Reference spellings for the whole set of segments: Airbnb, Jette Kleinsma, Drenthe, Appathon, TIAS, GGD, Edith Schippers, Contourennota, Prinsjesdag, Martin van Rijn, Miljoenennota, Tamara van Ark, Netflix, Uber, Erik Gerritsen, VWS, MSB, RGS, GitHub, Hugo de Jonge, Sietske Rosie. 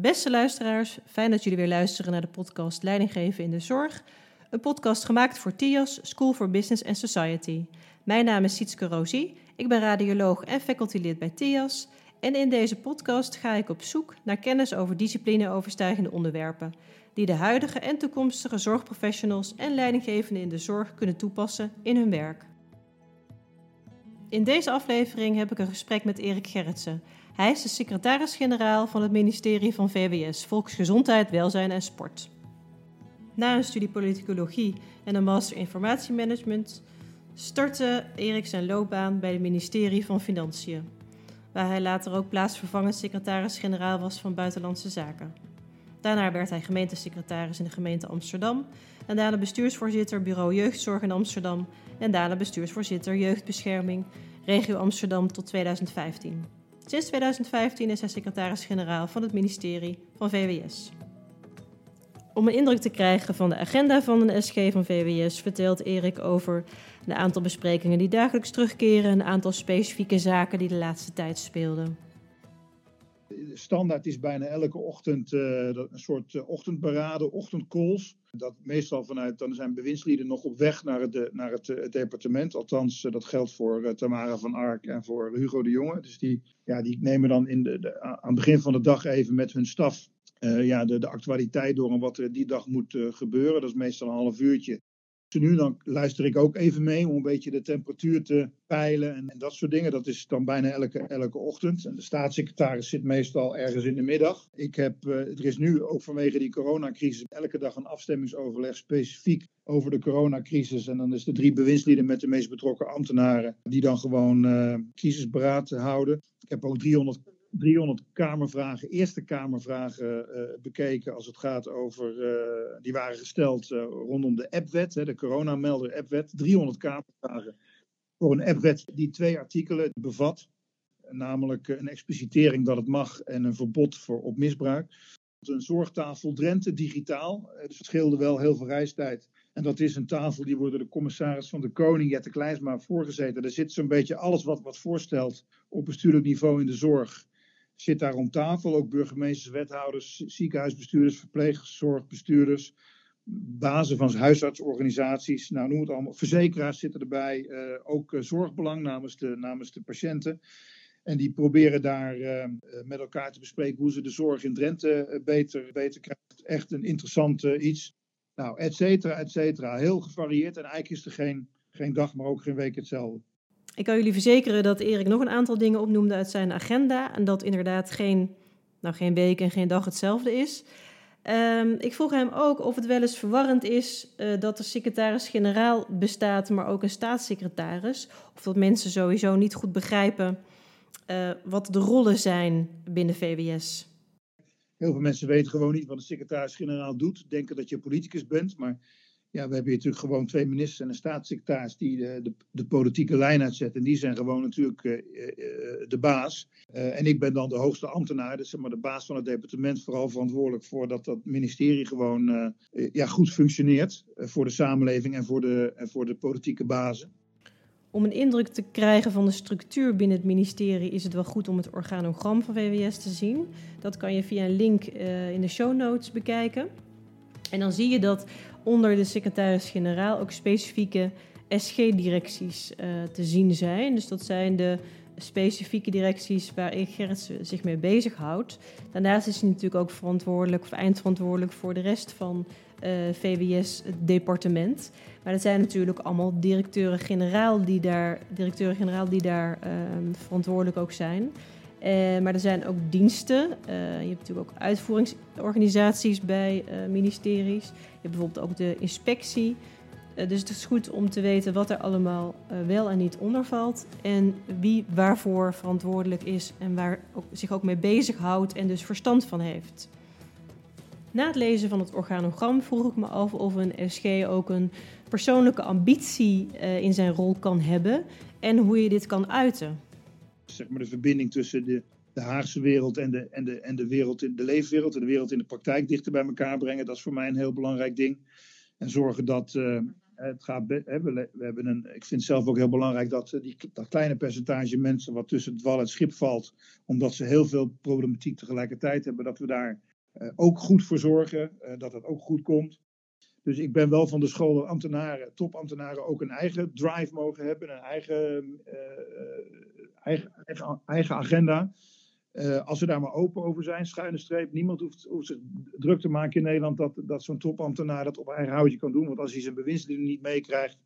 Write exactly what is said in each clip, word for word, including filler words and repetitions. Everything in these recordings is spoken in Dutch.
Beste luisteraars, fijn dat jullie weer luisteren naar de podcast Leidinggeven in de Zorg. Een podcast gemaakt voor T I A S, School for Business and Society. Mijn naam is Sietske Rosie, ik ben radioloog en facultylid bij T I A S. En in deze podcast ga ik op zoek naar kennis over disciplineoverstijgende onderwerpen die de huidige en toekomstige zorgprofessionals en leidinggevenden in de zorg kunnen toepassen in hun werk. In deze aflevering heb ik een gesprek met Erik Gerritsen. Hij is de secretaris-generaal van het ministerie van V W S, Volksgezondheid, Welzijn en Sport. Na een studie politicologie en een master informatiemanagement startte Erik zijn loopbaan bij het ministerie van Financiën, waar hij later ook plaatsvervangend secretaris-generaal was van Buitenlandse Zaken. Daarna werd hij gemeentesecretaris in de gemeente Amsterdam en daarna bestuursvoorzitter bureau jeugdzorg in Amsterdam en daarna bestuursvoorzitter jeugdbescherming regio Amsterdam tot tweeduizend vijftien. Sinds tweeduizend vijftien is hij secretaris-generaal van het ministerie van V W S. Om een indruk te krijgen van de agenda van de S G van V W S vertelt Erik over een aantal besprekingen die dagelijks terugkeren en een aantal specifieke zaken die de laatste tijd speelden. Standaard is bijna elke ochtend uh, een soort ochtendberaden, ochtendcalls. Dat meestal vanuit, dan zijn bewindslieden nog op weg naar het, naar het, het departement. Althans, uh, dat geldt voor uh, Tamara van Ark en voor Hugo de Jonge. Dus die, ja, die nemen dan in de, de, aan het begin van de dag even met hun staf uh, ja, de, de actualiteit door en wat er die dag moet uh, gebeuren. Dat is meestal een half uurtje. Dus nu dan luister ik ook even mee om een beetje de temperatuur te peilen en, en dat soort dingen. Dat is dan bijna elke, elke ochtend. En de staatssecretaris zit meestal ergens in de middag. Ik heb, uh, er is nu ook vanwege die coronacrisis elke dag een afstemmingsoverleg specifiek over de coronacrisis. En dan is de drie bewindslieden met de meest betrokken ambtenaren die dan gewoon uh, crisisberaad houden. Ik heb ook driehonderd Kamervragen, Eerste Kamervragen uh, bekeken als het gaat over, uh, die waren gesteld uh, rondom de appwet, hè, de coronamelder-appwet. driehonderd Kamervragen voor een appwet die twee artikelen bevat, namelijk een explicitering dat het mag en een verbod voor, op misbruik. Een zorgtafel Drenthe digitaal, dus het scheelde wel heel veel reistijd. En dat is een tafel die wordt door de commissaris van de Koning, Jette Kleinsma, voorgezeten. Daar zit zo'n beetje alles wat wat voorstelt op bestuurlijk niveau in de zorg. Zit daar om tafel, ook burgemeesters, wethouders, ziekenhuisbestuurders, verplegers, zorgbestuurders, bazen van huisartsorganisaties, nou noem het allemaal. Verzekeraars zitten erbij, uh, ook uh, zorgbelang namens de, namens de patiënten. En die proberen daar uh, met elkaar te bespreken hoe ze de zorg in Drenthe beter, beter krijgen. Echt een interessant uh, iets. Nou, et cetera, et cetera. Heel gevarieerd en eigenlijk is er geen, geen dag, maar ook geen week hetzelfde. Ik kan jullie verzekeren dat Erik nog een aantal dingen opnoemde uit zijn agenda en dat inderdaad geen, nou, geen week en geen dag hetzelfde is. Um, ik vroeg hem ook of het wel eens verwarrend is uh, dat de secretaris-generaal bestaat, maar ook een staatssecretaris. Of dat mensen sowieso niet goed begrijpen uh, wat de rollen zijn binnen V W S. Heel veel mensen weten gewoon niet wat een secretaris-generaal doet. Denken dat je politicus bent, maar ja, we hebben hier natuurlijk gewoon twee ministers en een staatssecretaris die de, de, de politieke lijn uitzetten. En die zijn gewoon natuurlijk uh, uh, de baas. Uh, en ik ben dan de hoogste ambtenaar, dus zeg maar de baas van het departement, vooral verantwoordelijk voor dat dat ministerie gewoon uh, uh, ja, goed functioneert. Uh, voor de samenleving en voor de, uh, voor de politieke bazen. Om een indruk te krijgen van de structuur binnen het ministerie is het wel goed om het organogram van V W S te zien. Dat kan je via een link uh, in de show notes bekijken. En dan zie je dat onder de secretaris-generaal ook specifieke S G-directies uh, te zien zijn. Dus dat zijn de specifieke directies waar Erik Gerritsen zich mee bezighoudt. Daarnaast is hij natuurlijk ook verantwoordelijk of eindverantwoordelijk voor de rest van uh, V W S, het departement. Maar dat zijn natuurlijk allemaal directeuren-generaal die daar, directeuren-generaal die daar uh, verantwoordelijk ook zijn. Uh, maar er zijn ook diensten. Uh, je hebt natuurlijk ook uitvoeringsorganisaties bij uh, ministeries. Je hebt bijvoorbeeld ook de inspectie. Uh, dus het is goed om te weten wat er allemaal uh, wel en niet onder valt. En wie waarvoor verantwoordelijk is en waar ook, zich ook mee bezighoudt en dus verstand van heeft. Na het lezen van het organogram vroeg ik me af of een S G ook een persoonlijke ambitie uh, in zijn rol kan hebben. En hoe je dit kan uiten. Zeg maar de verbinding tussen de, de Haagse wereld en, de, en, de, en de, wereld in, de leefwereld en de wereld in de praktijk dichter bij elkaar brengen. Dat is voor mij een heel belangrijk ding. En zorgen dat, uh, Het gaat, we hebben een, ik vind het zelf ook heel belangrijk dat die, dat kleine percentage mensen wat tussen het wal en het schip valt, omdat ze heel veel problematiek tegelijkertijd hebben, dat we daar ook goed voor zorgen, dat het ook goed komt. Dus ik ben wel van de school dat ambtenaren, topambtenaren ook een eigen drive mogen hebben, een eigen, uh, eigen, eigen, eigen agenda. Uh, als we daar maar open over zijn, schuine streep. Niemand hoeft, hoeft zich druk te maken in Nederland dat, dat zo'n topambtenaar dat op eigen houtje kan doen. Want als hij zijn bewindslieden niet meekrijgt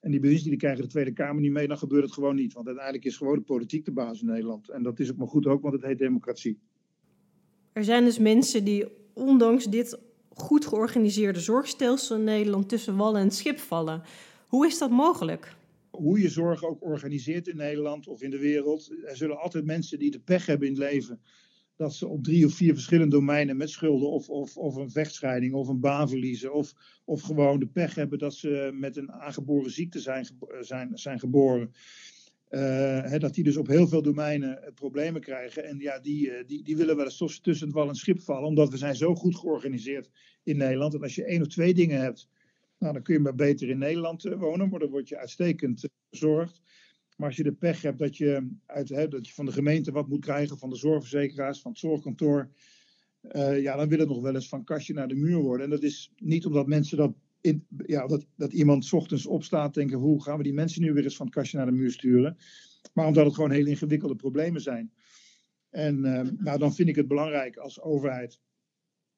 en die bewindslieden krijgen de Tweede Kamer niet mee, dan gebeurt het gewoon niet. Want uiteindelijk is gewoon de politiek de baas in Nederland. En dat is ook maar goed ook, want het heet democratie. Er zijn dus mensen die ondanks dit goed georganiseerde zorgstelsel in Nederland tussen wal en schip vallen. Hoe is dat mogelijk? Hoe je zorg ook organiseert in Nederland of in de wereld, er zullen altijd mensen die de pech hebben in het leven dat ze op drie of vier verschillende domeinen met schulden of, of, of een vechtscheiding of een baan verliezen of, of gewoon de pech hebben dat ze met een aangeboren ziekte zijn, zijn, zijn geboren. Uh, hè, dat die dus op heel veel domeinen problemen krijgen. En ja, die, die, die willen wel eens tussen het wal en het schip vallen, omdat we zijn zo goed georganiseerd in Nederland. En als je één of twee dingen hebt, nou, dan kun je maar beter in Nederland wonen, maar dan word je uitstekend verzorgd. Maar als je de pech hebt dat je, uit, hè, dat je van de gemeente wat moet krijgen, van de zorgverzekeraars, van het zorgkantoor, uh, ja, dan wil het nog wel eens van kastje naar de muur worden. En dat is niet omdat mensen dat, in, ja, dat, dat iemand 's ochtends opstaat denken, hoe gaan we die mensen nu weer eens van het kastje naar de muur sturen? Maar omdat het gewoon heel ingewikkelde problemen zijn. En uh, nou, dan vind ik het belangrijk als overheid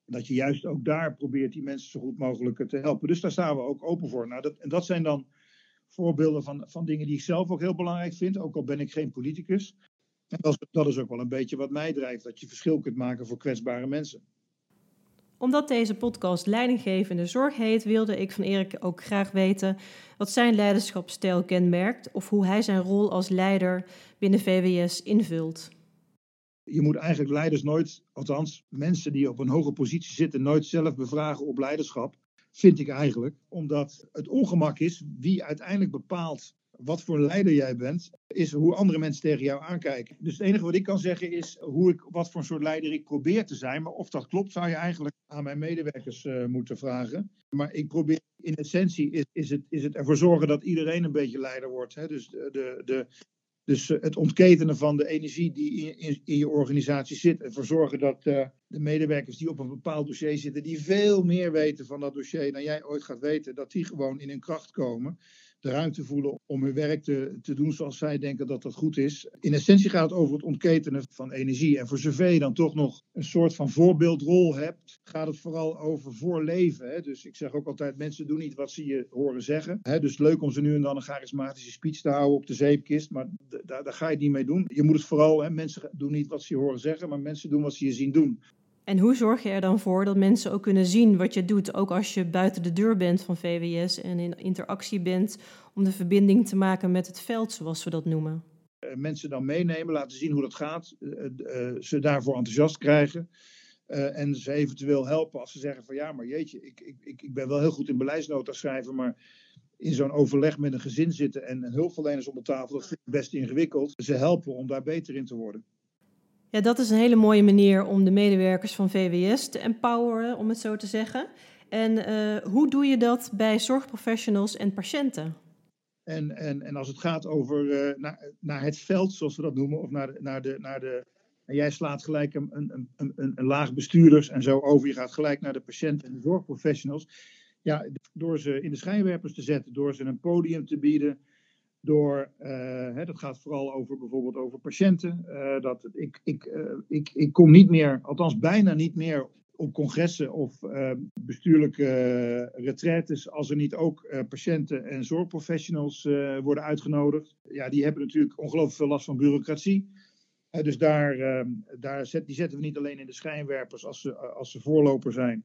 dat je juist ook daar probeert die mensen zo goed mogelijk te helpen. Dus daar staan we ook open voor. Nou, dat, en dat zijn dan voorbeelden van, van dingen die ik zelf ook heel belangrijk vind. Ook al ben ik geen politicus. En dat, dat is ook wel een beetje wat mij drijft. Dat je verschil kunt maken voor kwetsbare mensen. Omdat deze podcast Leidinggevende Zorg heet, wilde ik van Erik ook graag weten wat zijn leiderschapsstijl kenmerkt of hoe hij zijn rol als leider binnen V W S invult. Je moet eigenlijk leiders nooit, althans mensen die op een hoge positie zitten, nooit zelf bevragen op leiderschap, vind ik eigenlijk. Omdat het ongemak is wie uiteindelijk bepaalt wat voor leider jij bent, is hoe andere mensen tegen jou aankijken. Dus het enige wat ik kan zeggen is hoe ik, wat voor soort leider ik probeer te zijn. Maar of dat klopt zou je eigenlijk aan mijn medewerkers uh, moeten vragen. Maar ik probeer in essentie is, is, het, is het ervoor zorgen dat iedereen een beetje leider wordt. Hè? Dus de... de, de Dus het ontketenen van de energie die in je organisatie zit. Ervoor zorgen dat de medewerkers die op een bepaald dossier zitten, die veel meer weten van dat dossier dan jij ooit gaat weten, dat die gewoon in hun kracht komen. De ruimte voelen om hun werk te, te doen zoals zij denken dat dat goed is. In essentie gaat het over het ontketenen van energie. En voor zover je dan toch nog een soort van voorbeeldrol hebt, gaat het vooral over voorleven. Hè? Dus ik zeg ook altijd, mensen doen niet wat ze je horen zeggen. Hè? Dus leuk om ze nu en dan een charismatische speech te houden op de zeepkist, maar d- daar, daar ga je het niet mee doen. Je moet het vooral, hè, mensen doen niet wat ze je horen zeggen, maar mensen doen wat ze je zien doen. En hoe zorg je er dan voor dat mensen ook kunnen zien wat je doet, ook als je buiten de deur bent van V W S en in interactie bent, om de verbinding te maken met het veld, zoals we dat noemen? Mensen dan meenemen, laten zien hoe dat gaat, ze daarvoor enthousiast krijgen en ze eventueel helpen als ze zeggen van ja, maar jeetje, ik, ik, ik ben wel heel goed in beleidsnota schrijven, maar in zo'n overleg met een gezin zitten en hulpverleners op de tafel, dat vind ik best ingewikkeld. Ze helpen om daar beter in te worden. Ja, dat is een hele mooie manier om de medewerkers van V W S te empoweren, om het zo te zeggen. En uh, hoe doe je dat bij zorgprofessionals en patiënten? En, en, en als het gaat over uh, naar, naar het veld, zoals we dat noemen, of naar, naar de... Naar de en jij slaat gelijk een, een, een, een, een laag bestuurders en zo over. Je gaat gelijk naar de patiënten en de zorgprofessionals. Ja, door ze in de schijnwerpers te zetten, door ze een podium te bieden. Door, uh, hè, dat gaat vooral over bijvoorbeeld over patiënten. Uh, dat ik, ik, uh, ik, ik kom niet meer, althans bijna niet meer op congressen of uh, bestuurlijke uh, retraites als er niet ook uh, patiënten en zorgprofessionals uh, worden uitgenodigd. Ja, die hebben natuurlijk ongelooflijk veel last van bureaucratie. Uh, dus daar, uh, daar zet, die zetten we niet alleen in de schijnwerpers als ze, als ze voorloper zijn.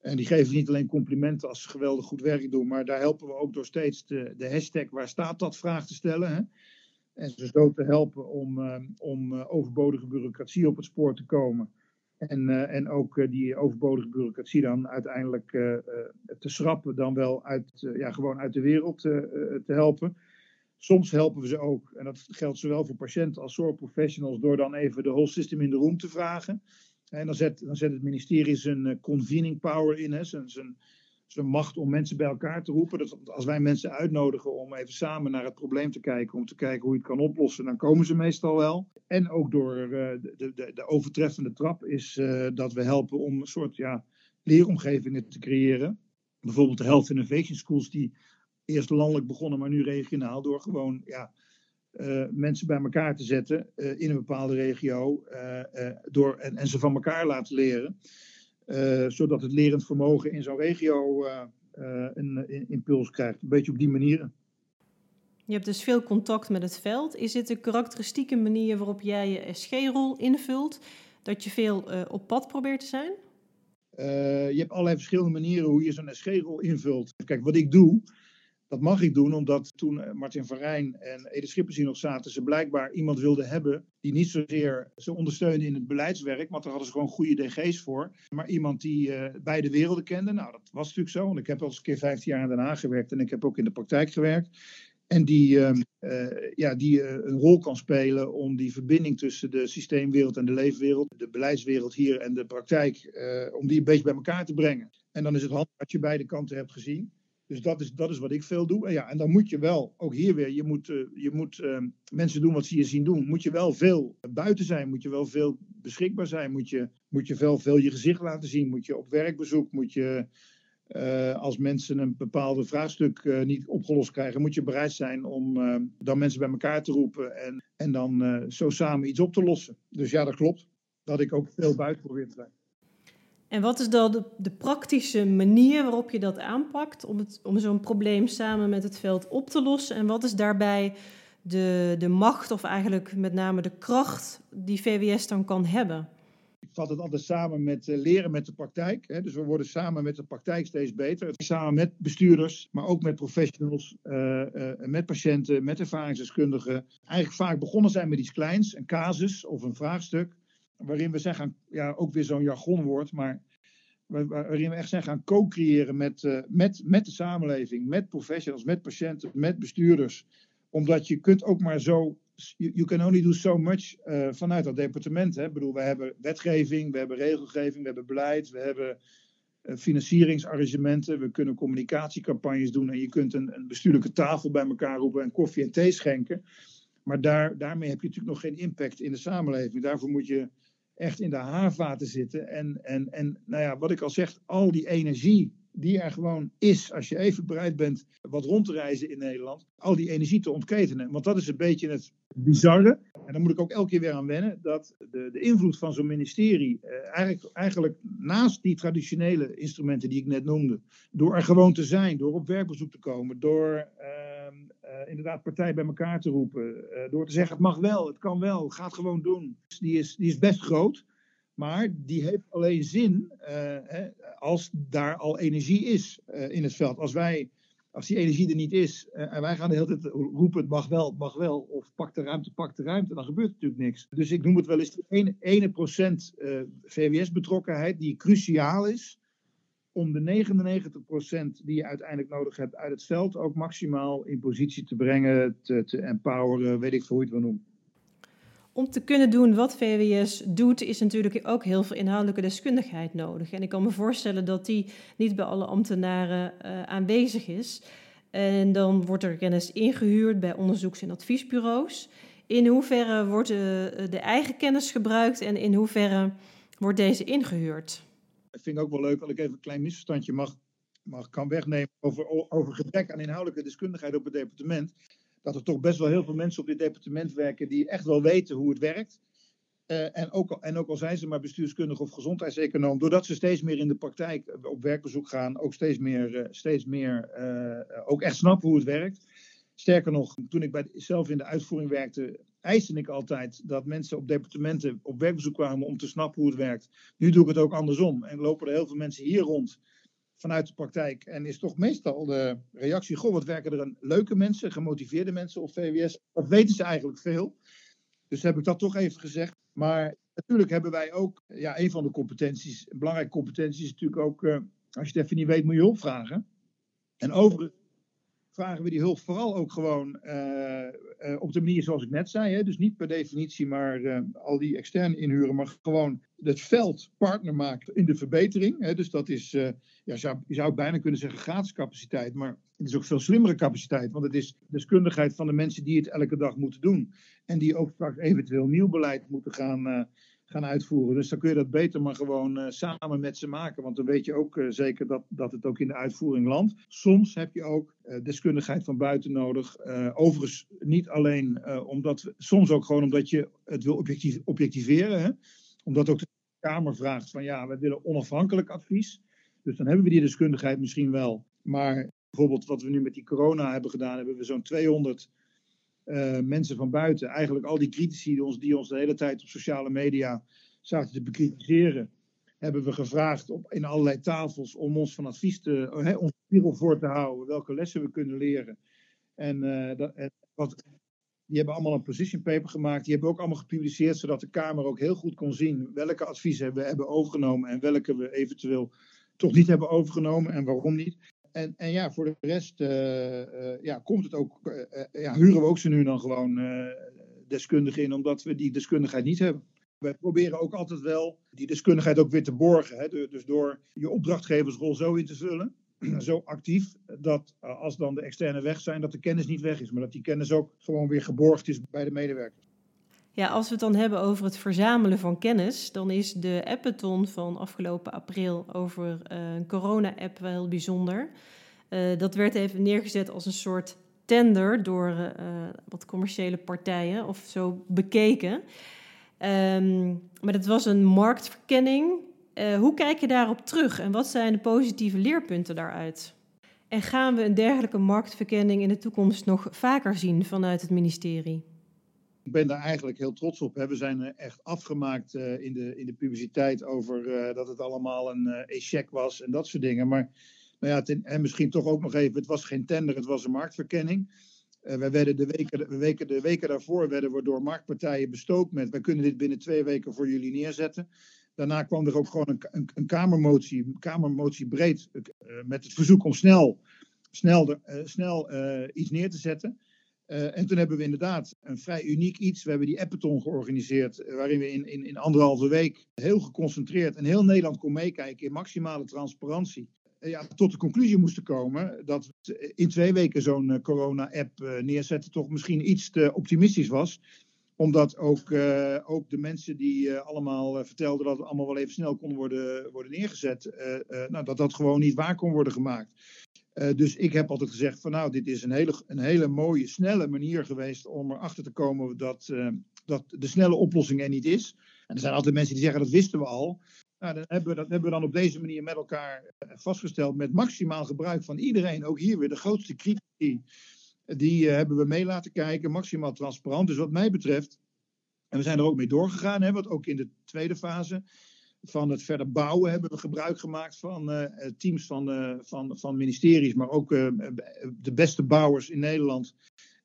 En die geven niet alleen complimenten als ze geweldig goed werk doen, maar daar helpen we ook door steeds de, de hashtag waar staat dat vraag te stellen. Hè? En ze zo te helpen om, uh, om overbodige bureaucratie op het spoor te komen. En, uh, en ook uh, die overbodige bureaucratie dan uiteindelijk uh, uh, te schrappen, dan wel uit, uh, ja, gewoon uit de wereld uh, uh, te helpen. Soms helpen we ze ook, en dat geldt zowel voor patiënten als zorgprofessionals, door dan even de whole system in the room te vragen. En dan zet, dan zet het ministerie zijn convening power in, hè, zijn, zijn, zijn macht om mensen bij elkaar te roepen. Dat als wij mensen uitnodigen om even samen naar het probleem te kijken, om te kijken hoe je het kan oplossen, dan komen ze meestal wel. En ook door uh, de, de, de overtreffende trap is uh, dat we helpen om een soort ja, leeromgevingen te creëren. Bijvoorbeeld de Health Innovation Schools die eerst landelijk begonnen, maar nu regionaal, door gewoon ja, uh, mensen bij elkaar te zetten uh, in een bepaalde regio uh, uh, door, en, en ze van elkaar laten leren. Uh, zodat het lerend vermogen in zo'n regio uh, uh, een, een impuls krijgt. Een beetje op die manieren. Je hebt dus veel contact met het veld. Is dit een karakteristieke manier waarop jij je S G-rol invult? Dat je veel uh, op pad probeert te zijn? Uh, je hebt allerlei verschillende manieren hoe je zo'n S G-rol invult. Kijk, wat ik doe, dat mag ik doen, omdat toen Martin van Rijn en Edith Schippers hier nog zaten, ze blijkbaar iemand wilden hebben die niet zozeer ze ondersteunde in het beleidswerk, want daar hadden ze gewoon goede D G's voor. Maar iemand die uh, beide werelden kende, nou dat was natuurlijk zo, want ik heb al eens een keer vijftien jaar in Den Haag gewerkt en ik heb ook in de praktijk gewerkt. En die, uh, uh, ja, die uh, een rol kan spelen om die verbinding tussen de systeemwereld en de leefwereld, de beleidswereld hier en de praktijk, uh, om die een beetje bij elkaar te brengen. En dan is het handig dat je beide kanten hebt gezien. Dus dat is, dat is wat ik veel doe. En, ja, en dan moet je wel, ook hier weer, je moet, uh, je moet uh, mensen doen wat ze je zien doen. Moet je wel veel buiten zijn, moet je wel veel beschikbaar zijn. Moet je, moet je veel, veel je gezicht laten zien, moet je op werkbezoek, moet je... Uh, als mensen een bepaalde vraagstuk uh, niet opgelost krijgen, moet je bereid zijn om uh, dan mensen bij elkaar te roepen en, en dan uh, zo samen iets op te lossen. Dus ja, dat klopt. Dat ik ook veel buiten probeer te zijn. En wat is dan de, de praktische manier waarop je dat aanpakt om, het, om zo'n probleem samen met het veld op te lossen? En wat is daarbij de, de macht of eigenlijk met name de kracht die V W S dan kan hebben? Ik vat het altijd samen met uh, leren met de praktijk. Hè? Dus we worden samen met de praktijk steeds beter. Samen met bestuurders, maar ook met professionals, uh, uh, met patiënten, met ervaringsdeskundigen. Eigenlijk vaak begonnen zijn met iets kleins, een casus of een vraagstuk. Waarin we zijn gaan, ja, ook weer zo'n jargonwoord, maar waar, waarin we echt zijn gaan co-creëren met, uh, met, met de samenleving, met professionals, met patiënten, met bestuurders. Omdat je kunt ook maar zo... You can only do so much uh, vanuit dat departement. Hè? Ik bedoel, we hebben wetgeving, we hebben regelgeving, we hebben beleid, we hebben uh, financieringsarrangementen, we kunnen communicatiecampagnes doen en je kunt een, een bestuurlijke tafel bij elkaar roepen en koffie en thee schenken. Maar daar, daarmee heb je natuurlijk nog geen impact in de samenleving. Daarvoor moet je echt in de haarvaten zitten. En, en, en nou ja, wat ik al zeg, al die energie die er gewoon is, als je even bereid bent wat rond te reizen in Nederland, al die energie te ontketenen. Want dat is een beetje het bizarre. En daar moet ik ook elke keer weer aan wennen, dat de, de invloed van zo'n ministerie eh, eigenlijk, eigenlijk naast die traditionele instrumenten die ik net noemde, door er gewoon te zijn, door op werkbezoek te komen, door eh, eh, inderdaad partijen bij elkaar te roepen, eh, door te zeggen het mag wel, het kan wel, ga het gewoon doen. Die is, die is best groot. Maar die heeft alleen zin uh, als daar al energie is uh, in het veld. Als, wij, als die energie er niet is uh, en wij gaan de hele tijd roepen het mag wel, het mag wel. Of pak de ruimte, pak de ruimte. Dan gebeurt natuurlijk niks. Dus ik noem het wel eens die ene, ene procent uh, V W S betrokkenheid die cruciaal is. Om de negenennegentig procent die je uiteindelijk nodig hebt uit het veld ook maximaal in positie te brengen. Te, te empoweren, weet ik veel hoe je het wil noemen. Om te kunnen doen wat V W S doet, is natuurlijk ook heel veel inhoudelijke deskundigheid nodig. En ik kan me voorstellen dat die niet bij alle ambtenaren uh, aanwezig is. En dan wordt er kennis ingehuurd bij onderzoeks- en adviesbureaus. In hoeverre wordt uh, de eigen kennis gebruikt en in hoeverre wordt deze ingehuurd? Ik vind het ook wel leuk, als ik even een klein misverstandje mag, mag kan wegnemen over, over gebrek aan inhoudelijke deskundigheid op het departement. Dat er toch best wel heel veel mensen op dit departement werken die echt wel weten hoe het werkt. Uh, en, ook al, en ook al zijn ze maar bestuurskundig of gezondheidseconoom, doordat ze steeds meer in de praktijk op werkbezoek gaan, ook steeds meer, uh, steeds meer uh, ook echt snappen hoe het werkt. Sterker nog, toen ik bij, zelf in de uitvoering werkte, eiste ik altijd dat mensen op departementen op werkbezoek kwamen om te snappen hoe het werkt. Nu doe ik het ook andersom en lopen er heel veel mensen hier rond vanuit de praktijk. En is toch meestal de reactie, goh, wat werken er een leuke mensen, gemotiveerde mensen op V W S. Dat weten ze eigenlijk veel. Dus heb ik dat toch even gezegd. Maar natuurlijk hebben wij ook, ja, een van de competenties, een belangrijke competentie is natuurlijk ook, uh, als je het even niet weet, moet je hulp vragen. En overigens, vragen we die hulp vooral ook gewoon uh, uh, op de manier zoals ik net zei. Hè? Dus niet per definitie maar uh, al die externe inhuren, maar gewoon het veld partner maken in de verbetering. Hè? Dus dat is, uh, ja, zou, je zou bijna kunnen zeggen gratis capaciteit, maar het is ook veel slimmere capaciteit. Want het is deskundigheid van de mensen die het elke dag moeten doen. En die ook straks eventueel nieuw beleid moeten gaan uh, gaan uitvoeren. Dus dan kun je dat beter maar gewoon uh, samen met ze maken. Want dan weet je ook uh, zeker dat, dat het ook in de uitvoering landt. Soms heb je ook uh, deskundigheid van buiten nodig. Uh, overigens niet alleen uh, omdat... We, soms ook gewoon omdat je het wil objectief, objectiveren. Hè? Omdat ook de Kamer vraagt van ja, we willen onafhankelijk advies. Dus dan hebben we die deskundigheid misschien wel. Maar bijvoorbeeld wat we nu met die corona hebben gedaan, hebben we zo'n tweehonderd... Uh, mensen van buiten, eigenlijk al die critici die ons, die ons de hele tijd op sociale media zaten te bekritiseren, hebben we gevraagd op, in allerlei tafels om ons van advies te, uh, he, ons spiegel voor te houden, welke lessen we kunnen leren. En, uh, dat, en wat, die hebben allemaal een position paper gemaakt, die hebben ook allemaal gepubliceerd, zodat de Kamer ook heel goed kon zien welke adviezen we hebben overgenomen en welke we eventueel toch niet hebben overgenomen en waarom niet. En, en ja, voor de rest uh, uh, ja, komt het ook, uh, uh, ja, huren we ook ze nu dan gewoon uh, deskundigen in, omdat we die deskundigheid niet hebben. Wij proberen ook altijd wel die deskundigheid ook weer te borgen. Hè? De, dus door je opdrachtgeversrol zo in te vullen, zo actief, dat uh, als dan de externen weg zijn, dat de kennis niet weg is. Maar dat die kennis ook gewoon weer geborgd is bij de medewerkers. Ja, als we het dan hebben over het verzamelen van kennis, dan is de Appathon van afgelopen april over uh, een corona-app wel heel bijzonder. Uh, dat werd even neergezet als een soort tender door uh, wat commerciële partijen, of zo bekeken. Um, maar dat was een marktverkenning. Uh, hoe kijk je daarop terug en wat zijn de positieve leerpunten daaruit? En gaan we een dergelijke marktverkenning in de toekomst nog vaker zien vanuit het ministerie? Ik ben daar eigenlijk heel trots op. Hè. We zijn echt afgemaakt uh, in, de, in de publiciteit over uh, dat het allemaal een uh, échec was en dat soort dingen. Maar nou ja, ten, en misschien toch ook nog even, het was geen tender, het was een marktverkenning. Uh, wij werden de, weken, de, weken, de weken daarvoor werden we door marktpartijen bestookt met, wij kunnen dit binnen twee weken voor jullie neerzetten. Daarna kwam er ook gewoon een, een, een kamermotie, een kamermotie breed, uh, met het verzoek om snel, snel, de, uh, snel uh, iets neer te zetten. Uh, en toen hebben we inderdaad een vrij uniek iets. We hebben die Appathon georganiseerd, waarin we in, in, in anderhalve week heel geconcentreerd en heel Nederland kon meekijken in maximale transparantie. Uh, ja, tot de conclusie moesten komen dat in twee weken zo'n uh, corona-app uh, neerzetten toch misschien iets te optimistisch was. Omdat ook, uh, ook de mensen die uh, allemaal uh, vertelden dat het allemaal wel even snel kon worden, worden neergezet, uh, uh, nou, dat dat gewoon niet waar kon worden gemaakt. Uh, dus ik heb altijd gezegd van nou, dit is een hele, een hele mooie, snelle manier geweest om erachter te komen dat, uh, dat de snelle oplossing er niet is. En er zijn altijd mensen die zeggen dat wisten we al. Nou, dat hebben we, dat hebben we dan op deze manier met elkaar vastgesteld met maximaal gebruik van iedereen. Ook hier weer de grootste critici, die uh, hebben we mee laten kijken, maximaal transparant. Dus wat mij betreft, en we zijn er ook mee doorgegaan, hè, want ook in de tweede fase van het verder bouwen hebben we gebruik gemaakt van uh, teams van, uh, van, van ministeries, maar ook uh, de beste bouwers in Nederland,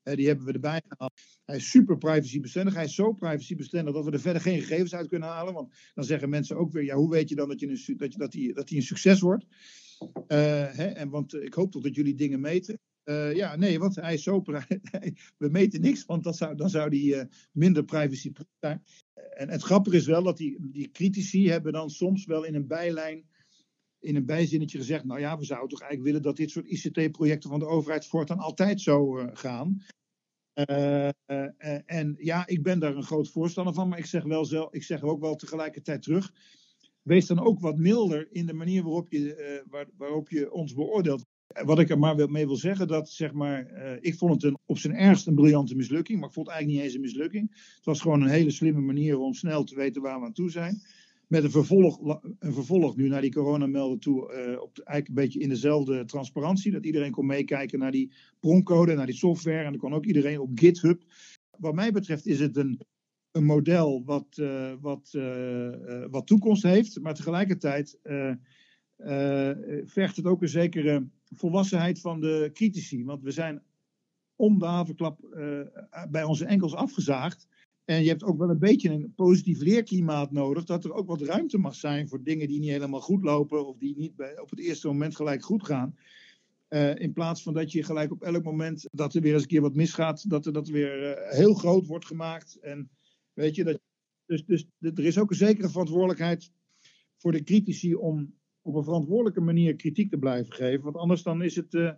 uh, die hebben we erbij gehaald. Hij is super privacybestendig, hij is zo privacybestendig dat we er verder geen gegevens uit kunnen halen, want dan zeggen mensen ook weer, ja, hoe weet je dan dat je een, dat je, dat die, dat die een succes wordt? Uh, hè, en want uh, ik hoop toch dat jullie dingen meten. Uh, ja, nee, want hij is zo... we meten niks, want dat zou, dan zou hij uh, minder privacy zijn. En het grappige is wel dat die, die critici hebben dan soms wel in een bijlijn, in een bijzinnetje gezegd, nou ja, we zouden toch eigenlijk willen dat dit soort I C T-projecten van de overheid voortaan altijd zo uh, gaan. Uh, uh, en ja, ik ben daar een groot voorstander van, maar ik zeg, wel zelf, ik zeg ook wel tegelijkertijd terug, wees dan ook wat milder in de manier waarop je, uh, waar, waarop je ons beoordeelt. Wat ik er maar mee wil zeggen, dat zeg maar, uh, ik vond het een, op zijn ergst een briljante mislukking, maar ik vond het eigenlijk niet eens een mislukking. Het was gewoon een hele slimme manier om snel te weten waar we aan toe zijn. Met een vervolg, een vervolg nu naar die coronamelden toe, uh, op de, eigenlijk een beetje in dezelfde transparantie, dat iedereen kon meekijken naar die broncode, naar die software, en dan kon ook iedereen op GitHub. Wat mij betreft is het een, een model wat, uh, wat, uh, uh, wat toekomst heeft, maar tegelijkertijd uh, uh, vergt het ook een zekere volwassenheid van de critici. Want we zijn om de haverklap uh, bij onze enkels afgezaagd. En je hebt ook wel een beetje een positief leerklimaat nodig, dat er ook wat ruimte mag zijn voor dingen die niet helemaal goed lopen of die niet bij, op het eerste moment gelijk goed gaan. Uh, in plaats van dat je gelijk op elk moment dat er weer eens een keer wat misgaat, dat er dat weer uh, heel groot wordt gemaakt. En weet je, dat, dus, dus er is ook een zekere verantwoordelijkheid voor de critici om op een verantwoordelijke manier kritiek te blijven geven. Want anders dan is het uh,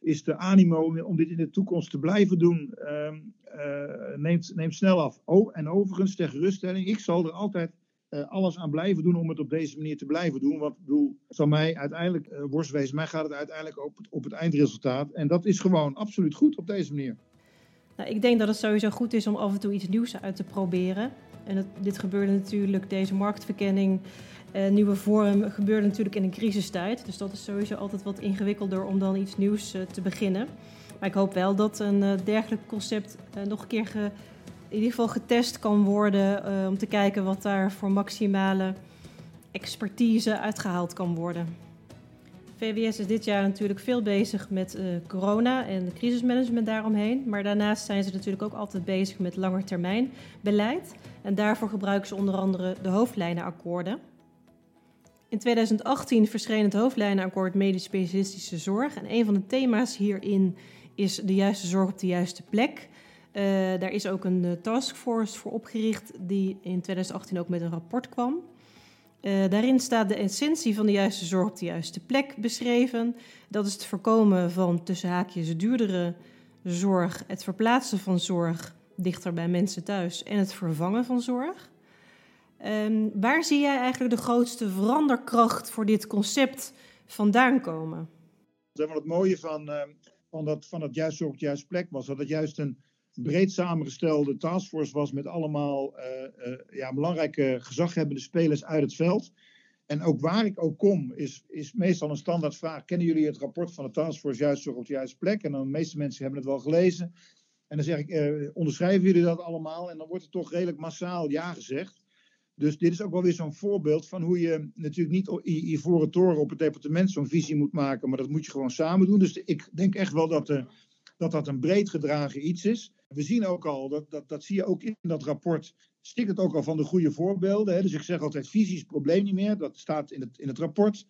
is de animo om dit in de toekomst te blijven doen, uh, uh, neemt, neemt snel af. Oh, en overigens, ter geruststelling, ik zal er altijd Uh, alles aan blijven doen om het op deze manier te blijven doen. Want ik bedoel, het zal mij uiteindelijk uh, worst wezen. Mij gaat het uiteindelijk op het, op het eindresultaat. En dat is gewoon absoluut goed op deze manier. Nou, ik denk dat het sowieso goed is om af en toe iets nieuws uit te proberen. En het, dit gebeurde natuurlijk, deze marktverkenning, uh, nieuwe vorm, gebeurde natuurlijk in een crisistijd. Dus dat is sowieso altijd wat ingewikkelder om dan iets nieuws uh, te beginnen. Maar ik hoop wel dat een uh, dergelijk concept uh, nog een keer ge... in ieder geval getest kan worden uh, om te kijken wat daar voor maximale expertise uitgehaald kan worden. V W S is dit jaar natuurlijk veel bezig met uh, corona en de crisismanagement daaromheen. Maar daarnaast zijn ze natuurlijk ook altijd bezig met langetermijnbeleid. En daarvoor gebruiken ze onder andere de hoofdlijnenakkoorden. In tweeduizend achttien verscheen het hoofdlijnenakkoord medisch specialistische zorg. En een van de thema's hierin is de juiste zorg op de juiste plek. Uh, daar is ook een uh, taskforce voor opgericht die in tweeduizend achttien ook met een rapport kwam. Uh, daarin staat de essentie van de juiste zorg op de juiste plek beschreven. Dat is het voorkomen van tussen haakjes duurdere zorg, het verplaatsen van zorg dichter bij mensen thuis en het vervangen van zorg. Uh, waar zie jij eigenlijk de grootste veranderkracht voor dit concept vandaan komen? Dat is het mooie van, uh, van, dat, van dat juiste zorg op de juiste plek was dat het juist een breed samengestelde taskforce was met allemaal uh, uh, ja, belangrijke gezaghebbende spelers uit het veld. En ook waar ik ook kom, is, is meestal een standaardvraag. Kennen jullie het rapport van de taskforce juist zorg op de juiste plek? En dan de meeste mensen hebben het wel gelezen. En dan zeg ik, uh, onderschrijven jullie dat allemaal? En dan wordt er toch redelijk massaal ja gezegd. Dus dit is ook wel weer zo'n voorbeeld van hoe je natuurlijk niet in je ivoren toren op het departement zo'n visie moet maken. Maar dat moet je gewoon samen doen. Dus ik denk echt wel dat uh, dat, dat een breed gedragen iets is. We zien ook al, dat, dat, dat zie je ook in dat rapport, stikt het ook al van de goede voorbeelden. Hè? Dus ik zeg altijd, visie is het probleem niet meer. Dat staat in het, in het rapport.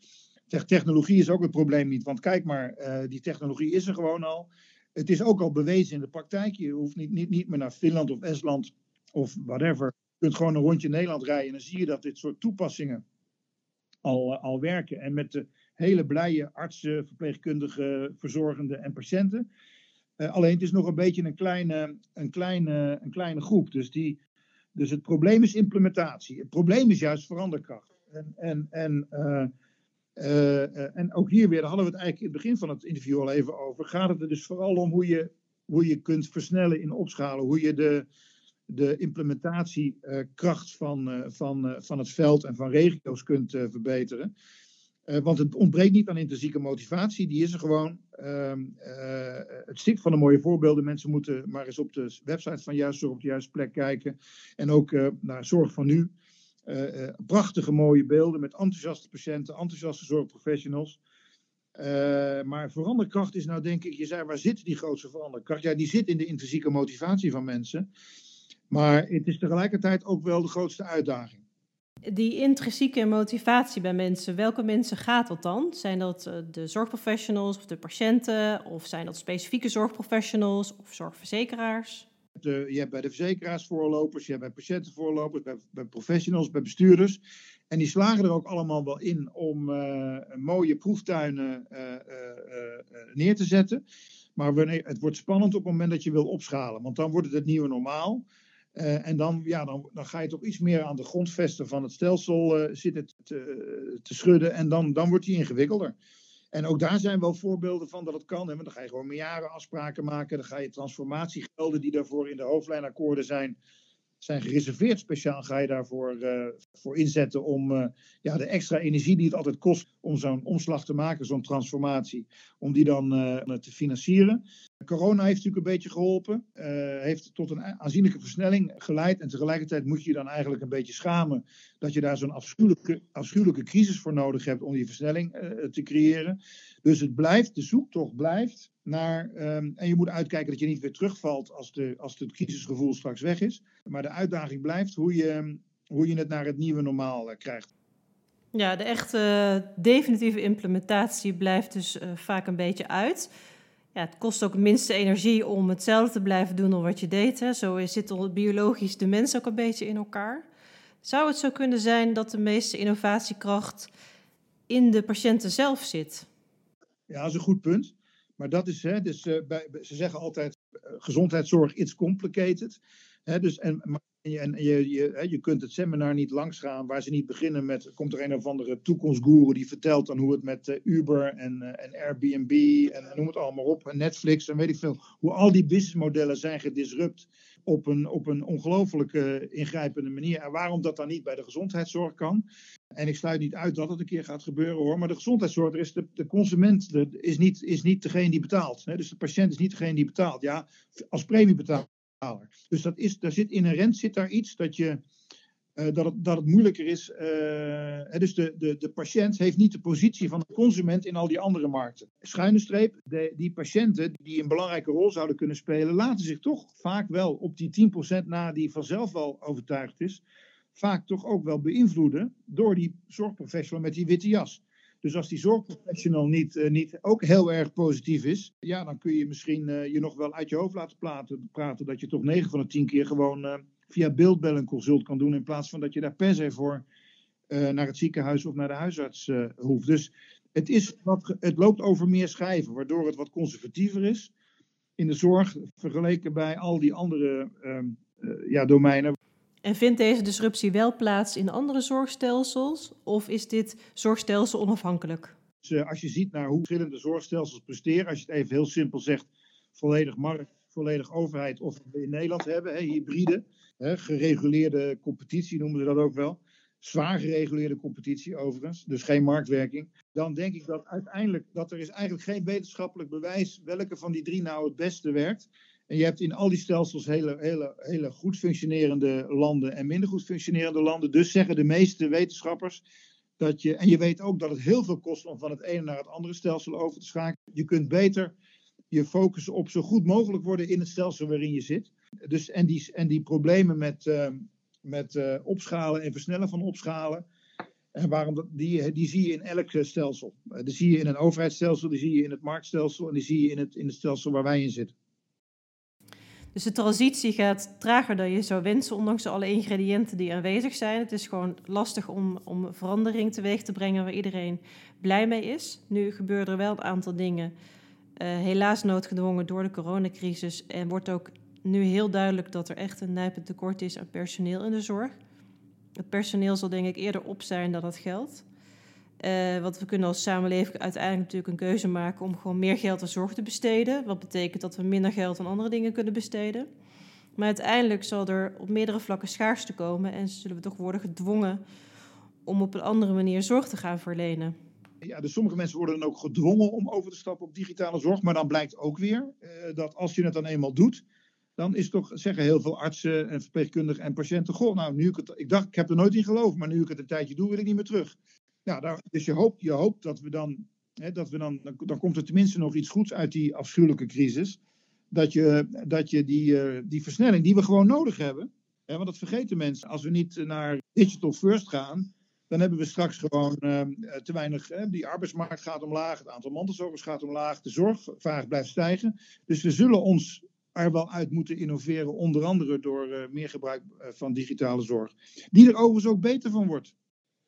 Technologie is ook het probleem niet. Want kijk maar, uh, die technologie is er gewoon al. Het is ook al bewezen in de praktijk. Je hoeft niet, niet, niet meer naar Finland of Estland of whatever. Je kunt gewoon een rondje Nederland rijden. En dan zie je dat dit soort toepassingen al, uh, al werken. En met de hele blije artsen, verpleegkundigen, verzorgenden en patiënten. Uh, alleen het is nog een beetje een kleine, een kleine, een kleine groep. Dus, die, dus het probleem is implementatie. Het probleem is juist veranderkracht. En, en, en, uh, uh, uh, en ook hier weer, daar hadden we het eigenlijk in het begin van het interview al even over. Gaat het er dus vooral om hoe je, hoe je kunt versnellen en opschalen. Hoe je de, de implementatiekracht van, uh, van, uh, van het veld en van regio's kunt uh, verbeteren. Uh, want het ontbreekt niet aan intrinsieke motivatie, die is er gewoon. Uh, uh, het stikt van de mooie voorbeelden. Mensen moeten maar eens op de website van Juist Zorg op de Juiste Plek kijken. En ook uh, naar Zorg van Nu. Uh, uh, prachtige mooie beelden met enthousiaste patiënten, enthousiaste zorgprofessionals. Uh, maar veranderkracht is nou denk ik, je zei waar zit die grootste veranderkracht? Ja, die zit in de intrinsieke motivatie van mensen. Maar het is tegelijkertijd ook wel de grootste uitdaging. Die intrinsieke motivatie bij mensen, welke mensen gaat dat dan? Zijn dat de zorgprofessionals of de patiënten? Of zijn dat specifieke zorgprofessionals of zorgverzekeraars? De, je hebt bij de verzekeraars voorlopers, je hebt bij patiënten voorlopers, bij, bij professionals, bij bestuurders. En die slagen er ook allemaal wel in om uh, mooie proeftuinen uh, uh, uh, neer te zetten. Maar wanneer, het wordt spannend op het moment dat je wil opschalen, want dan wordt het het nieuwe normaal. Uh, en dan, ja, dan, dan ga je toch iets meer aan de grondvesten van het stelsel uh, zitten te, te schudden. En dan, dan wordt die ingewikkelder. En ook daar zijn wel voorbeelden van dat het kan. Hè? Want dan ga je gewoon meerjaren afspraken maken. Dan ga je transformatiegelden die daarvoor in de hoofdlijnakkoorden zijn, zijn gereserveerd. Speciaal ga je daarvoor uh, voor inzetten om uh, ja, de extra energie die het altijd kost om zo'n omslag te maken, zo'n transformatie, om die dan uh, te financieren. Corona heeft natuurlijk een beetje geholpen, uh, heeft tot een aanzienlijke versnelling geleid. En tegelijkertijd moet je je dan eigenlijk een beetje schamen dat je daar zo'n afschuwelijke, afschuwelijke crisis voor nodig hebt om die versnelling uh, te creëren. Dus het blijft, de zoektocht blijft naar, um, en je moet uitkijken dat je niet weer terugvalt als, de, als het crisisgevoel straks weg is. Maar de uitdaging blijft hoe je, hoe je het naar het nieuwe normaal uh, krijgt. Ja, de echte definitieve implementatie blijft dus uh, vaak een beetje uit. Ja, het kost ook het minste energie om hetzelfde te blijven doen dan wat je deed. Hè. Zo zit biologisch de mens ook een beetje in elkaar. Zou het zo kunnen zijn dat de meeste innovatiekracht in de patiënten zelf zit? Ja, dat is een goed punt. Maar dat is, hè, dus, uh, bij, ze zeggen altijd, uh, gezondheidszorg, it's complicated. Hè, dus, en, maar, en je, je, je kunt het seminar niet langsgaan waar ze niet beginnen met, komt er een of andere toekomstgoeroe die vertelt dan hoe het met uh, Uber en, uh, en Airbnb en, en noem het allemaal op, en Netflix en weet ik veel, hoe al die businessmodellen zijn gedisrupt op een, op een ongelooflijk uh, ingrijpende manier. En waarom dat dan niet bij de gezondheidszorg kan? En ik sluit niet uit dat het een keer gaat gebeuren hoor, maar de gezondheidszorg, er is de, de consument de, is, niet, is niet degene die betaalt. Hè? Dus de patiënt is niet degene die betaalt. Ja, als premiebetaler. Dus dat is, daar zit inherent zit daar iets dat, je, uh, dat, het, dat het moeilijker is. Uh, hè, dus de, de, de patiënt heeft niet de positie van de consument in al die andere markten. Schuine streep, de, die patiënten die een belangrijke rol zouden kunnen spelen, laten zich toch vaak wel op die tien procent na die vanzelf wel overtuigd is, vaak toch ook wel beïnvloeden door die zorgprofessional met die witte jas. Dus als die zorgprofessional niet, uh, niet ook heel erg positief is, ja, dan kun je misschien uh, je nog wel uit je hoofd laten praten, praten dat je toch negen van de tien keer gewoon uh, via beeldbellen een consult kan doen, in plaats van dat je daar per se voor uh, naar het ziekenhuis of naar de huisarts uh, hoeft. Dus het, is wat, het loopt over meer schijven, waardoor het wat conservatiever is in de zorg vergeleken bij al die andere uh, uh, ja, domeinen. En vindt deze disruptie wel plaats in andere zorgstelsels of is dit zorgstelsel onafhankelijk? Als je ziet naar hoe verschillende zorgstelsels presteren, als je het even heel simpel zegt, volledig markt, volledig overheid of we in Nederland hebben, hè, hybride, hè, gereguleerde competitie noemen ze dat ook wel. Zwaar gereguleerde competitie overigens, dus geen marktwerking. Dan denk ik dat uiteindelijk, dat er is eigenlijk geen wetenschappelijk bewijs welke van die drie nou het beste werkt. En je hebt in al die stelsels hele, hele, hele goed functionerende landen en minder goed functionerende landen. Dus zeggen de meeste wetenschappers dat je... En je weet ook dat het heel veel kost om van het ene naar het andere stelsel over te schakelen. Je kunt beter je focussen op zo goed mogelijk worden in het stelsel waarin je zit. Dus, en, die, en die problemen met, uh, met uh, opschalen en versnellen van opschalen... En waarom dat, die, die zie je in elk stelsel. Die zie je in een overheidsstelsel, die zie je in het marktstelsel... en die zie je in het, in het stelsel waar wij in zitten. Dus de transitie gaat trager dan je zou wensen, ondanks alle ingrediënten die aanwezig zijn. Het is gewoon lastig om, om verandering teweeg te brengen waar iedereen blij mee is. Nu gebeuren er wel een aantal dingen, uh, helaas noodgedwongen door de coronacrisis. En wordt ook nu heel duidelijk dat er echt een nijpend tekort is aan personeel in de zorg. Het personeel zal denk ik eerder op zijn dan het geld. Uh, want we kunnen als samenleving uiteindelijk natuurlijk een keuze maken om gewoon meer geld aan zorg te besteden. Wat betekent dat we minder geld aan andere dingen kunnen besteden. Maar uiteindelijk zal er op meerdere vlakken schaarste komen en zullen we toch worden gedwongen om op een andere manier zorg te gaan verlenen. Ja, dus sommige mensen worden dan ook gedwongen om over te stappen op digitale zorg. Maar dan blijkt ook weer uh, dat als je het dan eenmaal doet, dan is toch, zeggen heel veel artsen en verpleegkundigen en patiënten, goh, nou, nu ik het, ik dacht, ik heb er nooit in geloofd, maar nu ik het een tijdje doe, wil ik niet meer terug. Nou, daar, dus je hoopt, je hoopt dat we dan, hè, dat we dan, dan komt er tenminste nog iets goeds uit die afschuwelijke crisis. Dat je, dat je die, uh, die versnelling die we gewoon nodig hebben, hè, want dat vergeten mensen. Als we niet naar digital first gaan, dan hebben we straks gewoon uh, te weinig. Hè, die arbeidsmarkt gaat omlaag, het aantal mantelzorgers gaat omlaag, de zorgvraag blijft stijgen. Dus we zullen ons er wel uit moeten innoveren, onder andere door uh, meer gebruik van digitale zorg. Die er overigens ook beter van wordt.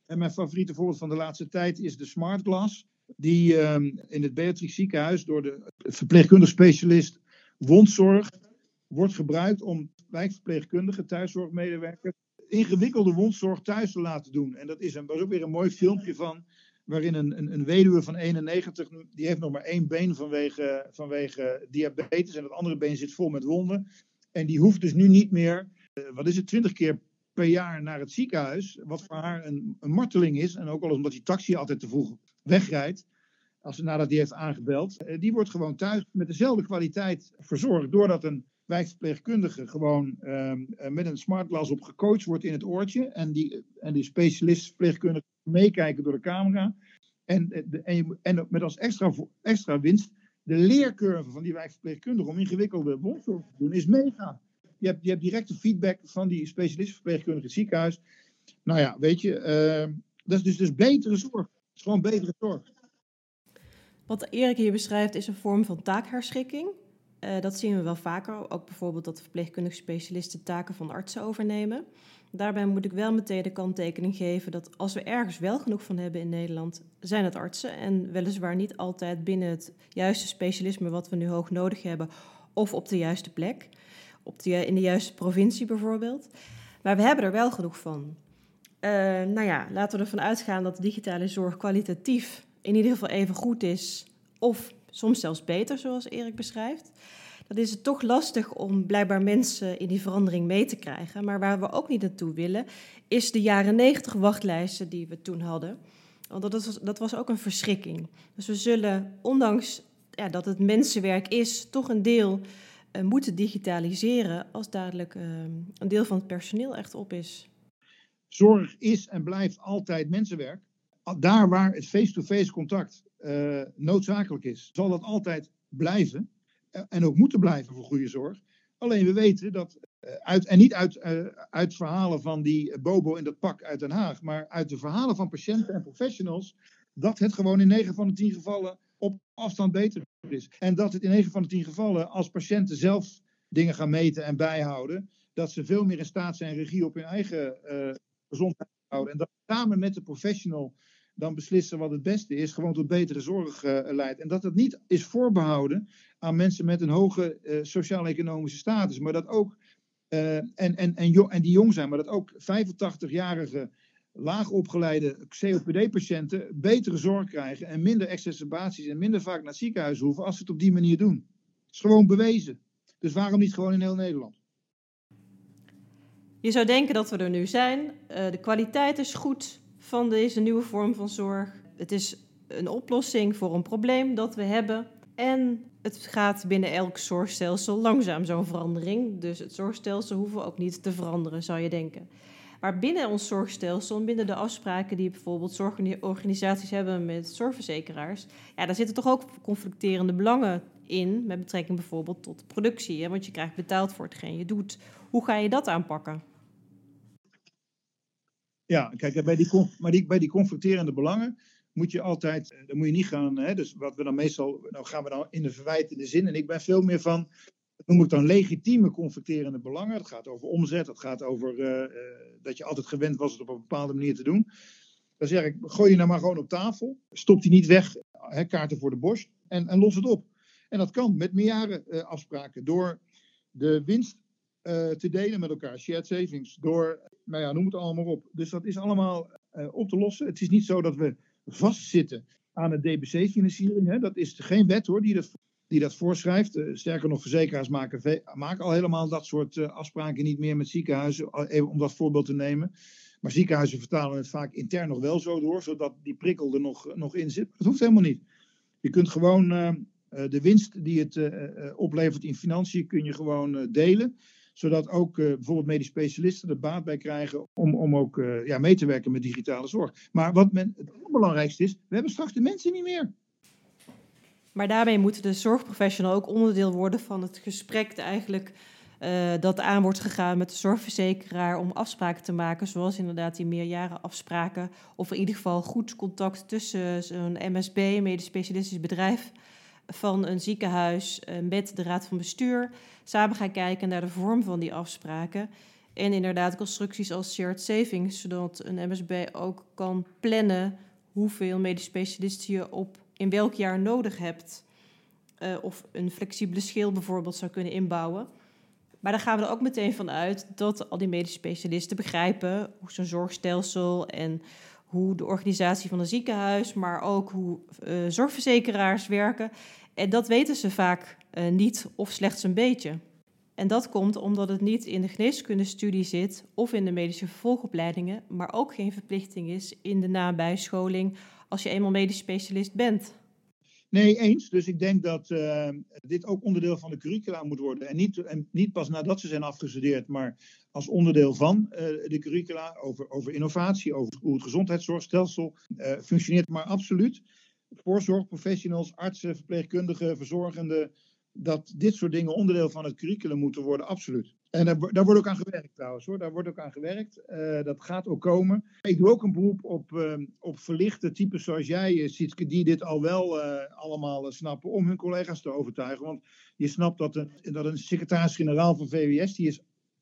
En mijn favoriete voorbeeld van de laatste tijd is de Smart Glass, die uh, in het Beatrix ziekenhuis door de verpleegkundig specialist wondzorg wordt gebruikt om wijkverpleegkundigen, thuiszorgmedewerkers, ingewikkelde wondzorg thuis te laten doen. En dat is, een, was ook weer een mooi filmpje van, waarin een, een, een weduwe van eenennegentig, die heeft nog maar één been vanwege, vanwege diabetes en het andere been zit vol met wonden. En die hoeft dus nu niet meer, uh, wat is het, twintig keer per jaar naar het ziekenhuis, wat voor haar een, een marteling is. En ook al omdat die taxi altijd te vroeg wegrijdt, als, nadat die heeft aangebeld. Die wordt gewoon thuis met dezelfde kwaliteit verzorgd, doordat een wijkverpleegkundige gewoon uh, met een smartglas op gecoacht wordt in het oortje. En die, en die specialist verpleegkundige meekijken door de camera. En, de, en, je, en met als extra, extra winst, de leercurve van die wijkverpleegkundige om ingewikkelde wondzorg te doen is mega. Je hebt, je hebt directe feedback van die specialist verpleegkundige in het ziekenhuis. Nou ja, weet je, uh, Dat is dus, dus betere zorg. Het is gewoon betere zorg. Wat Erik hier beschrijft is een vorm van taakherschikking. Uh, dat zien we wel vaker. Ook bijvoorbeeld dat verpleegkundige specialisten taken van artsen overnemen. Daarbij moet ik wel meteen de kanttekening geven dat als we ergens wel genoeg van hebben in Nederland, zijn het artsen. En weliswaar niet altijd binnen het juiste specialisme wat we nu hoog nodig hebben of op de juiste plek. Op de, in de juiste provincie bijvoorbeeld. Maar we hebben er wel genoeg van. Uh, nou ja, laten we ervan uitgaan dat de digitale zorg kwalitatief in ieder geval even goed is of soms zelfs beter, zoals Erik beschrijft. Dan is het toch lastig om blijkbaar mensen in die verandering mee te krijgen. Maar waar we ook niet naartoe willen, is de jaren negentig wachtlijsten die we toen hadden. Want dat was, dat was ook een verschrikking. Dus we zullen, ondanks ja, dat het mensenwerk is, toch een deel uh, moeten digitaliseren als dadelijk uh, een deel van het personeel echt op is. Zorg is en blijft altijd mensenwerk. Daar waar het face-to-face contact uh, noodzakelijk is, zal dat altijd blijven. Uh, en ook moeten blijven voor goede zorg. Alleen we weten dat, uh, uit, en niet uit, uh, uit verhalen van die bobo in dat pak uit Den Haag, maar uit de verhalen van patiënten en professionals, dat het gewoon in negen van de tien gevallen op afstand beter is. En dat het in negen van de tien gevallen, als patiënten zelf dingen gaan meten en bijhouden, dat ze veel meer in staat zijn regie op hun eigen uh, gezondheid te houden. En dat samen met de professional dan beslissen wat het beste is, gewoon tot betere zorg uh, leidt. En dat dat niet is voorbehouden aan mensen met een hoge uh, sociaal-economische status, maar dat ook, uh, en, en, en, jo- en die jong zijn, maar dat ook vijfentachtigjarige, laagopgeleide C O P D-patiënten betere zorg krijgen en minder exacerbaties en minder vaak naar het ziekenhuis hoeven als ze het op die manier doen. Dat is gewoon bewezen. Dus waarom niet gewoon in heel Nederland? Je zou denken dat we er nu zijn. Uh, de kwaliteit is goed van deze nieuwe vorm van zorg. Het is een oplossing voor een probleem dat we hebben. En het gaat binnen elk zorgstelsel langzaam, zo'n verandering. Dus het zorgstelsel hoeven we ook niet te veranderen, zou je denken. Maar binnen ons zorgstelsel, binnen de afspraken die bijvoorbeeld zorgorganisaties hebben met zorgverzekeraars, ja, daar zitten toch ook conflicterende belangen in met betrekking bijvoorbeeld tot productie. Hè? Want je krijgt betaald voor hetgeen je doet. Hoe ga je dat aanpakken? Ja, kijk, bij die, maar die, bij die confronterende belangen moet je altijd, dan moet je niet gaan, hè, dus wat we dan meestal, nou gaan we dan in de verwijtende zin, en ik ben veel meer van, noem ik dan legitieme confronterende belangen, dat gaat over omzet, dat gaat over uh, dat je altijd gewend was het op een bepaalde manier te doen. Dan zeg ik, gooi je nou maar gewoon op tafel, stop die niet weg, hè, kaarten voor de borst, en, en los het op. En dat kan met meerjaren uh, afspraken, door de winst uh, te delen met elkaar, shared savings, door... Nou ja, noem het allemaal op. Dus dat is allemaal uh, op te lossen. Het is niet zo dat we vastzitten aan de D B C-financiering. Hè. Dat is geen wet hoor die dat, die dat voorschrijft. Uh, sterker nog, verzekeraars maken, ve- maken al helemaal dat soort uh, afspraken niet meer met ziekenhuizen. Even om dat voorbeeld te nemen. Maar ziekenhuizen vertalen het vaak intern nog wel zo door, zodat die prikkel er nog, nog in zit. Dat hoeft helemaal niet. Je kunt gewoon uh, de winst die het uh, uh, oplevert in financiën, kun je gewoon uh, delen. Zodat ook uh, bijvoorbeeld medisch specialisten er baat bij krijgen om, om ook uh, ja, mee te werken met digitale zorg. Maar wat men, het belangrijkste is, we hebben straks de mensen niet meer. Maar daarmee moet de zorgprofessional ook onderdeel worden van het gesprek eigenlijk uh, dat aan wordt gegaan met de zorgverzekeraar om afspraken te maken. Zoals inderdaad die meerjarenafspraken of in ieder geval goed contact tussen zo'n M S B, medisch specialistisch bedrijf, van een ziekenhuis met de raad van bestuur samen gaan kijken naar de vorm van die afspraken. En inderdaad constructies als shared savings, zodat een M S B ook kan plannen hoeveel medisch specialisten je op in welk jaar nodig hebt. Uh, of een flexibele schil bijvoorbeeld zou kunnen inbouwen. Maar dan gaan we er ook meteen van uit dat al die medisch specialisten begrijpen hoe zo'n zorgstelsel en hoe de organisatie van een ziekenhuis, maar ook hoe uh, zorgverzekeraars werken. En dat weten ze vaak uh, niet of slechts een beetje. En dat komt omdat het niet in de geneeskundestudie zit of in de medische vervolgopleidingen, maar ook geen verplichting is in de nabijscholing als je eenmaal medisch specialist bent. Nee, eens. Dus ik denk dat uh, dit ook onderdeel van de curricula moet worden. En niet, en niet pas nadat ze zijn afgestudeerd, maar als onderdeel van uh, de curricula over, over innovatie, over hoe het gezondheidszorgstelsel uh, functioneert. Maar absoluut, voor zorgprofessionals, artsen, verpleegkundigen, verzorgenden, dat dit soort dingen onderdeel van het curriculum moeten worden, absoluut. En daar, daar wordt ook aan gewerkt trouwens hoor, daar wordt ook aan gewerkt. Uh, dat gaat ook komen. Ik doe ook een beroep op, uh, op verlichte types zoals jij, Sietske, die dit al wel uh, allemaal uh, snappen om hun collega's te overtuigen. Want je snapt dat een, dat een secretaris-generaal van V W S, die is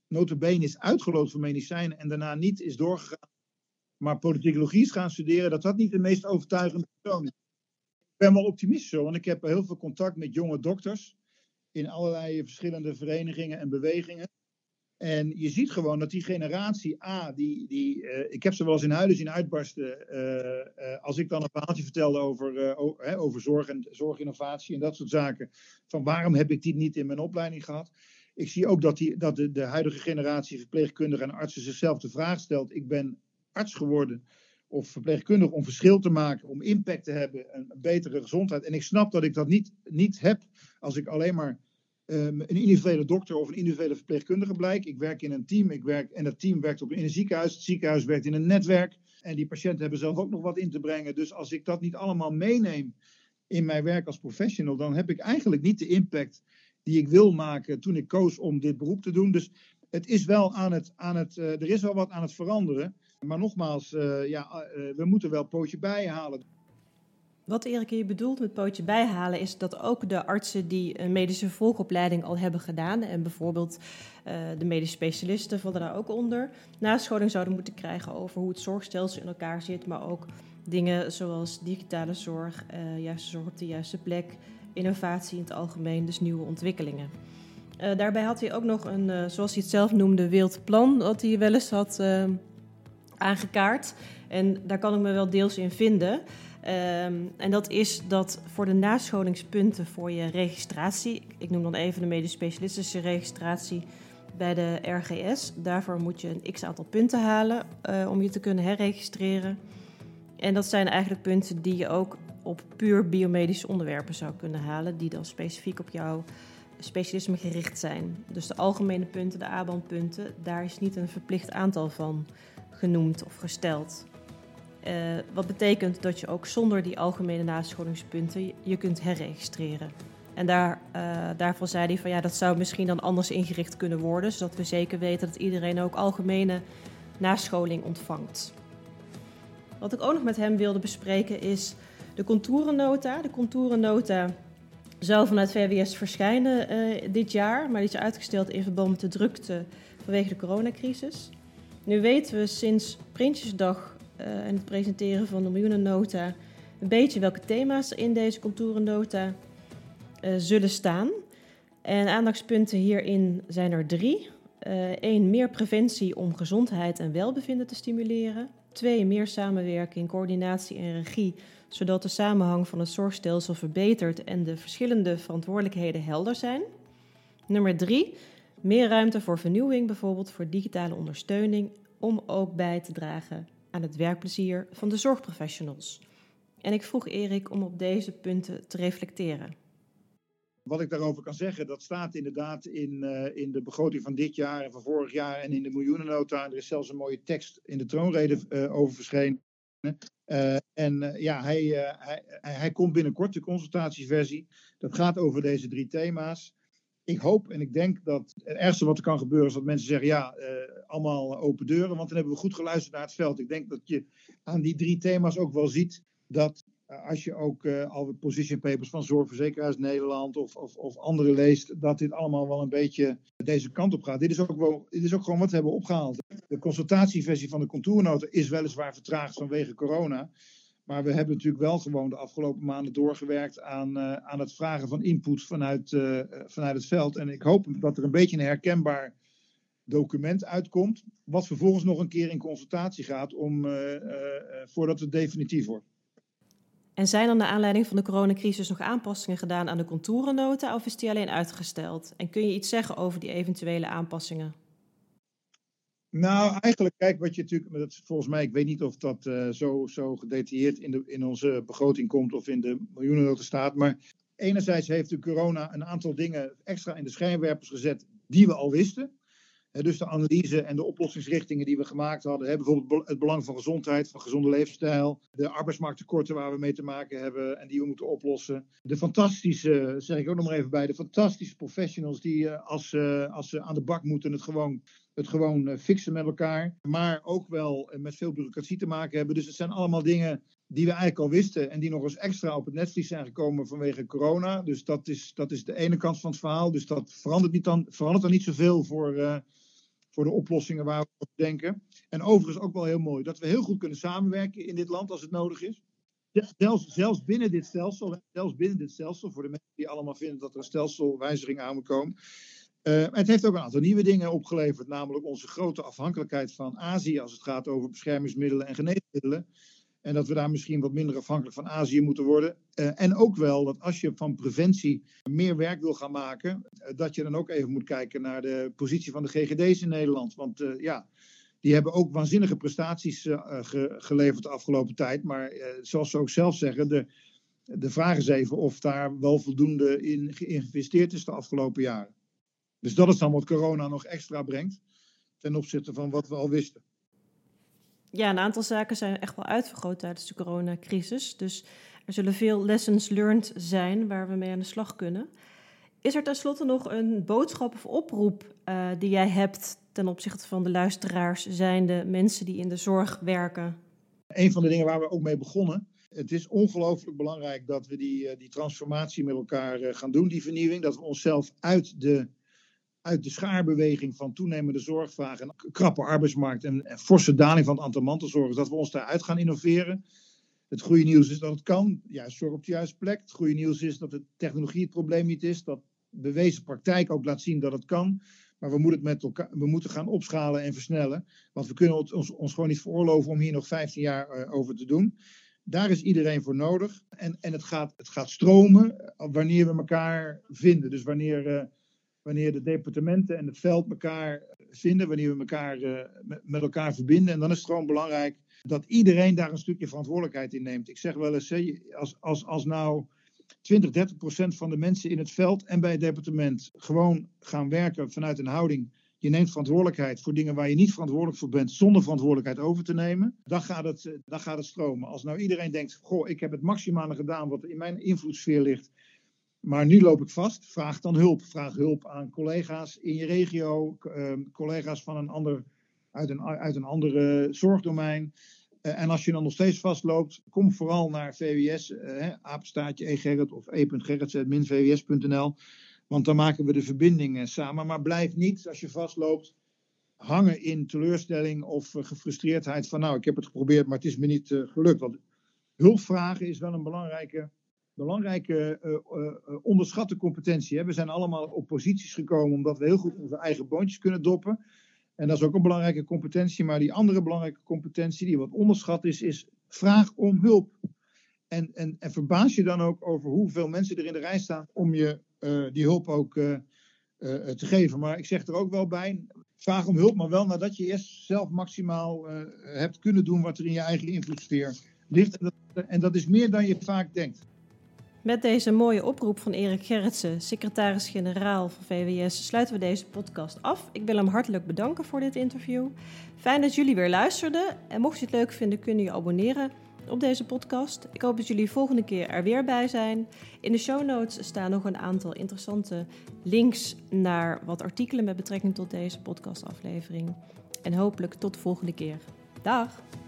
nota bene is uitgeloot voor medicijnen en daarna niet is doorgegaan, maar politicologie is gaan studeren, dat dat niet de meest overtuigende persoon is. Ik ben wel optimistisch, want ik heb heel veel contact met jonge dokters in allerlei verschillende verenigingen en bewegingen. En je ziet gewoon dat die generatie A, die, die, uh, ik heb ze wel eens in huilen zien uitbarsten. Uh, uh, als ik dan een verhaaltje vertelde over, uh, over, hè, over zorg en zorginnovatie en dat soort zaken. Van waarom heb ik dit niet in mijn opleiding gehad? Ik zie ook dat, die, dat de, de huidige generatie verpleegkundigen en artsen zichzelf de vraag stelt. Ik ben arts geworden of verpleegkundig om verschil te maken, om impact te hebben, een betere gezondheid. En ik snap dat ik dat niet, niet heb als ik alleen maar um, een individuele dokter of een individuele verpleegkundige blijk. Ik werk in een team ik werk, en dat team werkt op, in een ziekenhuis. Het ziekenhuis werkt in een netwerk. En die patiënten hebben zelf ook nog wat in te brengen. Dus als ik dat niet allemaal meeneem in mijn werk als professional, dan heb ik eigenlijk niet de impact die ik wil maken toen ik koos om dit beroep te doen. Dus het is wel aan het, aan het, uh, er is wel wat aan het veranderen. Maar nogmaals, uh, ja, uh, we moeten wel pootje bijhalen. Wat Erik hier bedoelt met pootje bijhalen is dat ook de artsen die een medische volkopleiding al hebben gedaan en bijvoorbeeld uh, de medische specialisten vallen daar ook onder, nascholing zouden moeten krijgen over hoe het zorgstelsel in elkaar zit, maar ook dingen zoals digitale zorg, uh, juiste zorg op de juiste plek, innovatie in het algemeen, dus nieuwe ontwikkelingen. Uh, daarbij had hij ook nog een, uh, zoals hij het zelf noemde, wild plan dat hij wel eens had Uh, aangekaart. En daar kan ik me wel deels in vinden. Um, en dat is dat voor de nascholingspunten voor je registratie, ik noem dan even de medisch specialistische registratie bij de R G S, daarvoor moet je een x-aantal punten halen uh, om je te kunnen herregistreren. En dat zijn eigenlijk punten die je ook op puur biomedische onderwerpen zou kunnen halen, die dan specifiek op jouw specialisme gericht zijn. Dus de algemene punten, de A B A N-punten, daar is niet een verplicht aantal van genoemd of gesteld. Uh, wat betekent dat je ook zonder die algemene nascholingspunten je kunt herregistreren. En daar, uh, daarvan zei hij van ja, dat zou misschien dan anders ingericht kunnen worden, zodat we zeker weten dat iedereen ook algemene nascholing ontvangt. Wat ik ook nog met hem wilde bespreken is de contourennota. De contourennota zou vanuit V W S verschijnen uh, dit jaar, maar die is uitgesteld in verband met de drukte vanwege de coronacrisis. Nu weten we sinds Prinsjesdag uh, en het presenteren van de miljoenennota een beetje welke thema's er in deze contourennota uh, zullen staan. En aandachtspunten hierin zijn er drie. Eén, uh, meer preventie om gezondheid en welbevinden te stimuleren. Twee, meer samenwerking, coördinatie en regie, zodat de samenhang van het zorgstelsel verbetert en de verschillende verantwoordelijkheden helder zijn. Nummer drie, meer ruimte voor vernieuwing, bijvoorbeeld voor digitale ondersteuning, om ook bij te dragen aan het werkplezier van de zorgprofessionals. En ik vroeg Erik om op deze punten te reflecteren. Wat ik daarover kan zeggen, dat staat inderdaad in, uh, in de begroting van dit jaar en van vorig jaar en in de miljoenennota. Er is zelfs een mooie tekst in de troonrede uh, over verschenen. Uh, en uh, ja, hij, uh, hij, hij komt binnenkort, de consultatieversie. Dat gaat over deze drie thema's. Ik hoop en ik denk dat het ergste wat er kan gebeuren is dat mensen zeggen ja, uh, allemaal open deuren. Want dan hebben we goed geluisterd naar het veld. Ik denk dat je aan die drie thema's ook wel ziet dat uh, als je ook uh, al de position papers van Zorgverzekeraars Nederland of, of, of andere leest, dat dit allemaal wel een beetje deze kant op gaat. Dit is ook, wel, dit is ook gewoon wat we hebben opgehaald. De consultatieversie van de contournota is weliswaar vertraagd vanwege corona. Maar we hebben natuurlijk wel gewoon de afgelopen maanden doorgewerkt aan, uh, aan het vragen van input vanuit, uh, vanuit het veld. En ik hoop dat er een beetje een herkenbaar document uitkomt, wat vervolgens nog een keer in consultatie gaat om, uh, uh, voordat het definitief wordt. En zijn er naar aanleiding van de coronacrisis nog aanpassingen gedaan aan de contourennota of is die alleen uitgesteld? En kun je iets zeggen over die eventuele aanpassingen? Nou, eigenlijk, kijk, wat je natuurlijk, maar dat, volgens mij, ik weet niet of dat uh, zo, zo gedetailleerd in, de, in onze begroting komt of in de miljoenennota staat, maar enerzijds heeft de corona een aantal dingen extra in de schijnwerpers gezet die we al wisten. Dus de analyse en de oplossingsrichtingen die we gemaakt hadden. Bijvoorbeeld het belang van gezondheid, van gezonde leefstijl. De arbeidsmarkttekorten waar we mee te maken hebben en die we moeten oplossen. De fantastische, zeg ik ook nog maar even bij, de fantastische professionals die als, als ze aan de bak moeten het gewoon... Het gewoon fixen met elkaar, maar ook wel met veel bureaucratie te maken hebben. Dus het zijn allemaal dingen die we eigenlijk al wisten en die nog eens extra op het netvlies zijn gekomen vanwege corona. Dus dat is, dat is de ene kant van het verhaal. Dus dat verandert, niet dan, verandert dan niet zoveel voor, uh, voor de oplossingen waar we op denken. En overigens ook wel heel mooi dat we heel goed kunnen samenwerken in dit land als het nodig is. Zelfs, zelfs, binnen dit stelsel, zelfs binnen dit stelsel, voor de mensen die allemaal vinden dat er een stelselwijziging aan moet komen. Uh, het heeft ook een aantal nieuwe dingen opgeleverd, namelijk onze grote afhankelijkheid van Azië als het gaat over beschermingsmiddelen en geneesmiddelen. En dat we daar misschien wat minder afhankelijk van Azië moeten worden. Uh, en ook wel dat als je van preventie meer werk wil gaan maken, uh, dat je dan ook even moet kijken naar de positie van de G G D's in Nederland. Want uh, ja, die hebben ook waanzinnige prestaties uh, ge- geleverd de afgelopen tijd. Maar uh, zoals ze ook zelf zeggen, de, de vraag is even of daar wel voldoende in geïnvesteerd is de afgelopen jaren. Dus dat is dan wat corona nog extra brengt ten opzichte van wat we al wisten. Ja, een aantal zaken zijn echt wel uitvergroot tijdens de coronacrisis. Dus er zullen veel lessons learned zijn waar we mee aan de slag kunnen. Is er tenslotte nog een boodschap of oproep uh, die jij hebt ten opzichte van de luisteraars, zijnde mensen die in de zorg werken? Een van de dingen waar we ook mee begonnen. Het is ongelooflijk belangrijk dat we die, die transformatie met elkaar gaan doen, die vernieuwing. Dat we onszelf uit de... uit de schaarbeweging van toenemende zorgvraag en krappe arbeidsmarkt en, en forse daling van het aantal mantelzorgers, dat we ons daaruit gaan innoveren. Het goede nieuws is dat het kan, juist zorg op de juiste plek. Het goede nieuws is dat de technologie het probleem niet is, dat bewezen praktijk ook laat zien dat het kan. Maar we moeten het met elkaar, we moeten gaan opschalen en versnellen, want we kunnen het ons, ons gewoon niet veroorloven om hier nog vijftien jaar uh, over te doen. Daar is iedereen voor nodig en, en het, gaat, het gaat stromen wanneer we elkaar vinden. Dus wanneer... Uh, Wanneer de departementen en het veld elkaar vinden, wanneer we elkaar uh, met elkaar verbinden. En dan is het gewoon belangrijk dat iedereen daar een stukje verantwoordelijkheid in neemt. Ik zeg wel eens, als, als, als nou twintig, dertig procent van de mensen in het veld en bij het departement gewoon gaan werken vanuit een houding. Je neemt verantwoordelijkheid voor dingen waar je niet verantwoordelijk voor bent, zonder verantwoordelijkheid over te nemen. Dan gaat het, dan gaat het stromen. Als nou iedereen denkt, goh, ik heb het maximale gedaan wat in mijn invloedssfeer ligt. Maar nu loop ik vast, vraag dan hulp. Vraag hulp aan collega's in je regio, collega's van een ander, uit, een, uit een andere zorgdomein. En als je dan nog steeds vastloopt, kom vooral naar V W S, eh, apenstaartje e-gerrit of e punt gerritsen punt min v w s punt n l. Want dan maken we de verbindingen samen. Maar blijf niet, als je vastloopt, hangen in teleurstelling of gefrustreerdheid van nou, ik heb het geprobeerd, maar het is me niet uh, gelukt. Want hulp vragen is wel een belangrijke... belangrijke uh, uh, onderschatte competentie. Hè? We zijn allemaal op posities gekomen omdat we heel goed onze eigen boontjes kunnen doppen. En dat is ook een belangrijke competentie. Maar die andere belangrijke competentie die wat onderschat is, is vraag om hulp. En, en, en verbaas je dan ook over hoeveel mensen er in de rij staan om je uh, die hulp ook uh, uh, te geven. Maar ik zeg er ook wel bij, vraag om hulp, maar wel nadat je eerst zelf maximaal uh, hebt kunnen doen wat er in je eigen invloedssfeer ligt. En dat, en dat is meer dan je vaak denkt. Met deze mooie oproep van Erik Gerritsen, secretaris-generaal van V W S, sluiten we deze podcast af. Ik wil hem hartelijk bedanken voor dit interview. Fijn dat jullie weer luisterden. En mocht je het leuk vinden, kun je je abonneren op deze podcast. Ik hoop dat jullie volgende keer er weer bij zijn. In de show notes staan nog een aantal interessante links naar wat artikelen met betrekking tot deze podcastaflevering. En hopelijk tot de volgende keer. Dag!